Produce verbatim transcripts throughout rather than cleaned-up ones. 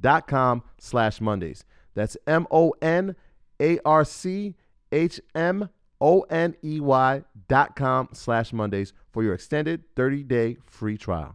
dot com slash Mondays. That's M-O-N-A-R-C-H-M-O-N-E-Y dot com slash Mondays for your extended thirty-day free trial.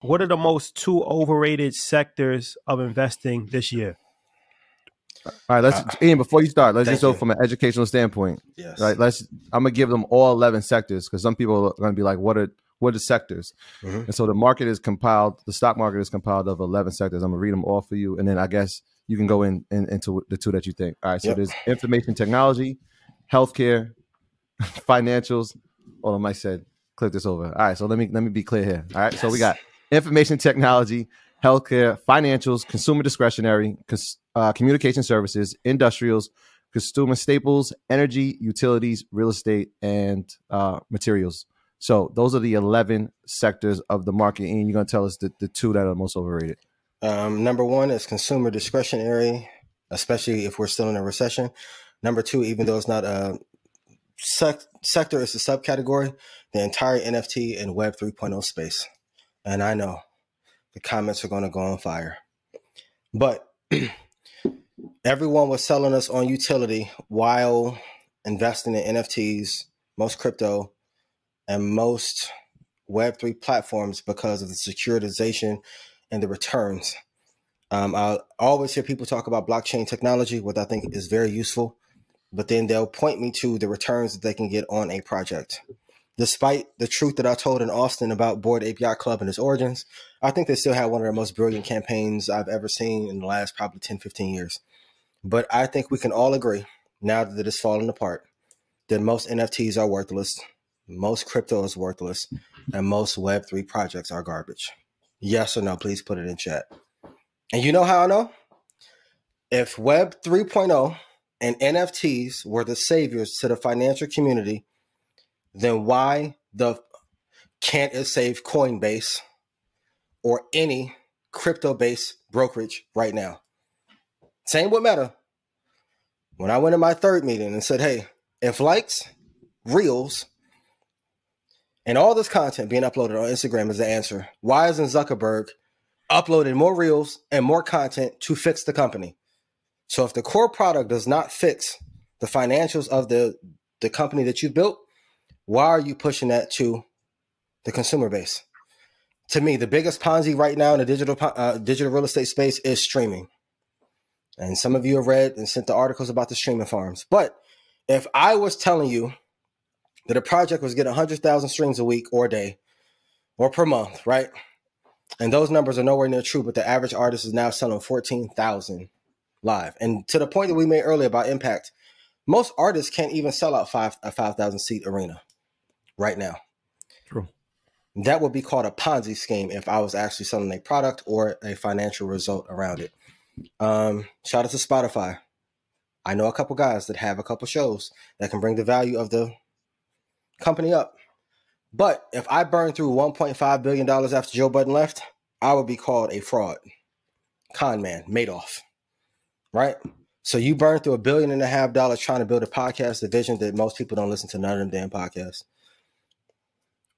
What are the most two overrated sectors of investing this year? All right, let's uh, Ian. Before you start, let's just go from an educational standpoint. Yes. Right. Let's. I'm gonna give them all eleven sectors because some people are gonna be like, "What are what are the sectors?" Mm-hmm. And so the market is compiled. The stock market is compiled of eleven sectors. I'm gonna read them all for you, and then I guess you can go in, in into the two that you think. All right. So yep. There's information technology, healthcare, financials. Hold on, Mike said, "Click this over." All right. So let me let me be clear here. All right. Yes. So we got information technology, healthcare, financials, consumer discretionary, cons- uh, communication services, industrials, consumer staples, energy, utilities, real estate, and uh, materials. So those are the eleven sectors of the market. And you're going to tell us the, the two that are most overrated. Um, number one is consumer discretionary, especially if we're still in a recession. Number two, even though it's not a sec- sector, it's a subcategory, the entire N F T and Web three point oh space. And I know the comments are going to go on fire, but everyone was selling us on utility while investing in N F Ts, most crypto and most Web three platforms because of the securitization and the returns. Um, I always hear people talk about blockchain technology, what I think is very useful, but then they'll point me to the returns that they can get on a project. Despite the truth that I told in Austin about Bored Ape Club and its origins, I think they still had one of the most brilliant campaigns I've ever seen in the last probably ten, fifteen years. But I think we can all agree, now that it's falling apart, that most N F Ts are worthless, most crypto is worthless, and most Web three projects are garbage. Yes or no, please put it in chat. And you know how I know? If Web 3.0 and N F Ts were the saviors to the financial community, then why the can't it save Coinbase or any crypto-based brokerage right now? Same with Meta. When I went to my third meeting and said, hey, if likes, reels, and all this content being uploaded on Instagram is the answer, why isn't Zuckerberg uploading more reels and more content to fix the company? So if the core product does not fix the financials of the the company that you built, why are you pushing that to the consumer base? To me, the biggest Ponzi right now in the digital uh, digital real estate space is streaming. And some of you have read and sent the articles about the streaming farms. But if I was telling you that a project was getting one hundred thousand streams a week or a day or per month, right? And those numbers are nowhere near true, but the average artist is now selling fourteen thousand live. And to the point that we made earlier about impact, most artists can't even sell out five, a five thousand seat arena right now. True. That would be called a Ponzi scheme if I was actually selling a product or a financial result around it. Um, shout out to Spotify. I know a couple guys that have a couple shows that can bring the value of the company up. But if I burned through one point five billion dollars after Joe Budden left, I would be called a fraud, con man, Madoff, right? So you burned through a billion and a half dollars trying to build a podcast division that most people don't listen to none of them damn podcasts,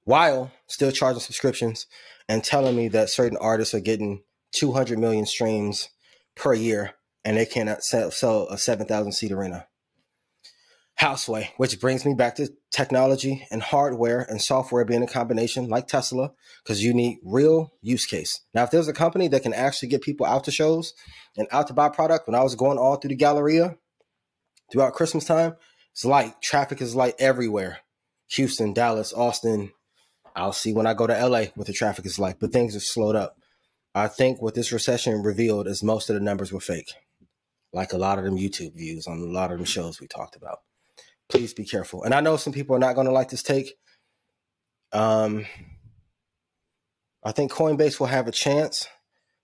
while still charging subscriptions and telling me that certain artists are getting two hundred million streams per year and they cannot sell, sell a seven thousand seat arena. Houseway, which brings me back to technology and hardware and software being a combination like Tesla, because you need real use case. Now, if there's a company that can actually get people out to shows and out to buy product, when I was going all through the Galleria throughout Christmas time, it's light. Traffic is light everywhere. Houston, Dallas, Austin. I'll see when I go to L A what the traffic is like, but things have slowed up. I think what this recession revealed is most of the numbers were fake, like a lot of them YouTube views on a lot of them shows we talked about. Please be careful. And I know some people are not going to like this take. Um, I think Coinbase will have a chance,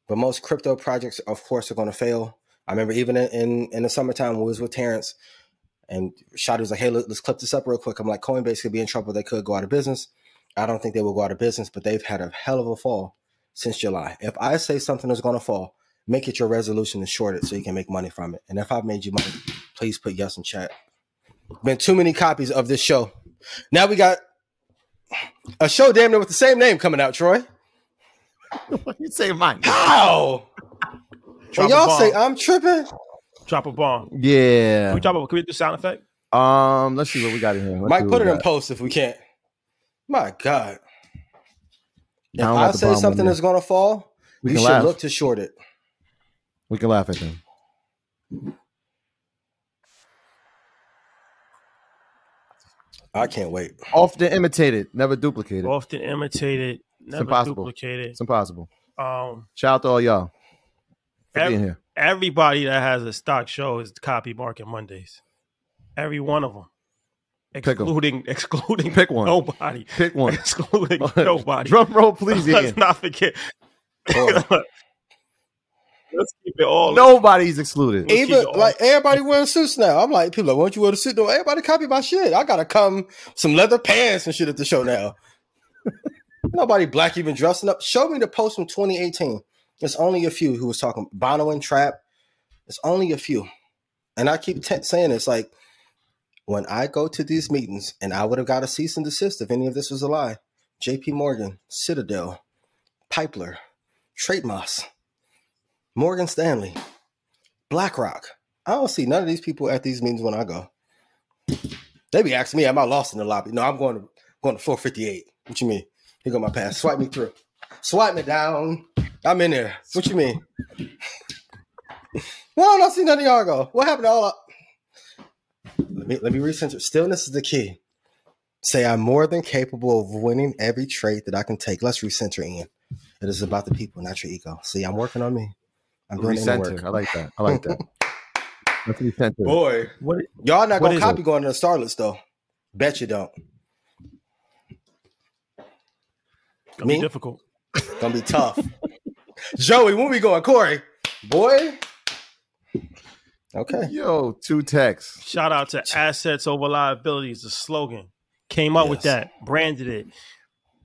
but most crypto projects, of course, are going to fail. I remember even in, in, in the summertime when we was with Terrence and Shadi was like, hey, let's clip this up real quick. I'm like, Coinbase could be in trouble. They could go out of business. I don't think they will go out of business, but they've had a hell of a fall since July. If I say something is going to fall, make it your resolution and short it so you can make money from it. And if I've made you money, please put yes in chat. Been too many copies of this show. Now we got a show damn near with the same name coming out, Troy. What you say mine? How? When y'all say I'm tripping. Drop a bomb. Yeah. Can we, drop a, can we do sound effect? Um, let's see what we got in here. Let's Mike, put it in post if we can't. My God. If I, I say something that's going to fall, we you should laugh. Look to short it. We can laugh at them. I can't wait. Often imitated, never duplicated. Often imitated, never it's impossible. duplicated. It's impossible. Um, Shout out to all y'all for every, being here. Everybody that has a stock show is Copy Market Mondays. Every one of them. Excluding, Pick excluding Pick one. nobody. Pick one. Excluding nobody. Drum roll, please. Let's again. not forget. Oh. Let's keep it all. Nobody's excluded. Let's Even like everybody wearing suits now. I'm like, people are like, won't you wear the suit? No, everybody copy my shit. I gotta come some leather pants and shit at the show now. Nobody black even dressing up. Show me the post from twenty eighteen. It's only a few who was talking Bono and Trap. It's only a few. And I keep t- saying it's like, when I go to these meetings, and I would have got a cease and desist if any of this was a lie. J P. Morgan, Citadel, Pipler, Trademoss, Morgan Stanley, BlackRock. I don't see none of these people at these meetings when I go. They be asking me, am I lost in the lobby? No, I'm going to going to four fifty-eight. What you mean? Here go my pass. Swipe me through. Swipe me down. I'm in there. What you mean? Well, I don't see none of y'all go. What happened to all up? Let me, let me recenter. Stillness is the key. Say I'm more than capable of winning every trade that I can take. Let's recenter in. It is about the people, not your ego. See, I'm working on me. I'm doing the work. I like that. I like that. Let's recenter. Boy, what, y'all not gonna copy it? Going to the starlets though. Bet you don't. Gonna me? be difficult. Gonna be tough. Joey, when we going, Corey? Boy. Okay. Yo, two texts. Shout out to Assets Over Liabilities, the slogan. Came up yes. with that, branded it.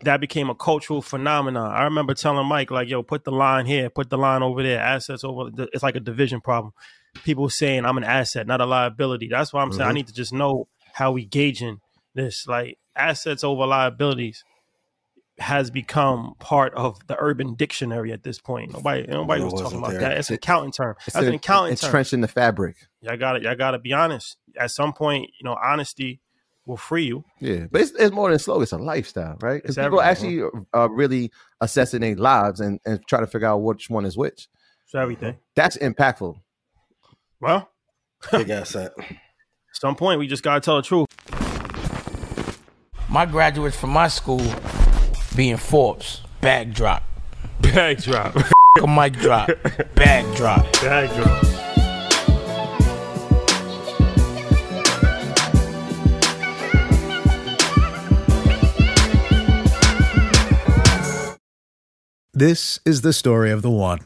That became a cultural phenomenon. I remember telling Mike, like, yo, put the line here, put the line over there. Assets over, it's like a division problem. People saying I'm an asset, not a liability. That's why I'm mm-hmm. saying I need to just know how we gauging this. Like, assets over liabilities has become part of the Urban Dictionary at this point. Nobody, nobody was talking about there. that. It's an accounting term. It's That's an accounting term. It's trenched in the fabric. Y'all got it. Y'all got to be honest. At some point, you know, honesty will free you. Yeah, but it's, it's more than slow. It's a lifestyle, right? Because people actually are really assessing their lives and, and try to figure out which one is which. It's everything. That's impactful. Well, big asset. At some point, we just got to tell the truth. My graduates from my school being Forbes, bag drop. Bag drop. A mic drop. Bag drop. Bag drop. This is the story of the one.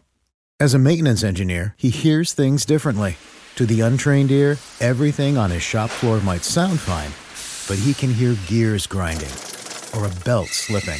As a maintenance engineer, he hears things differently. To the untrained ear, everything on his shop floor might sound fine, but he can hear gears grinding or a belt slipping.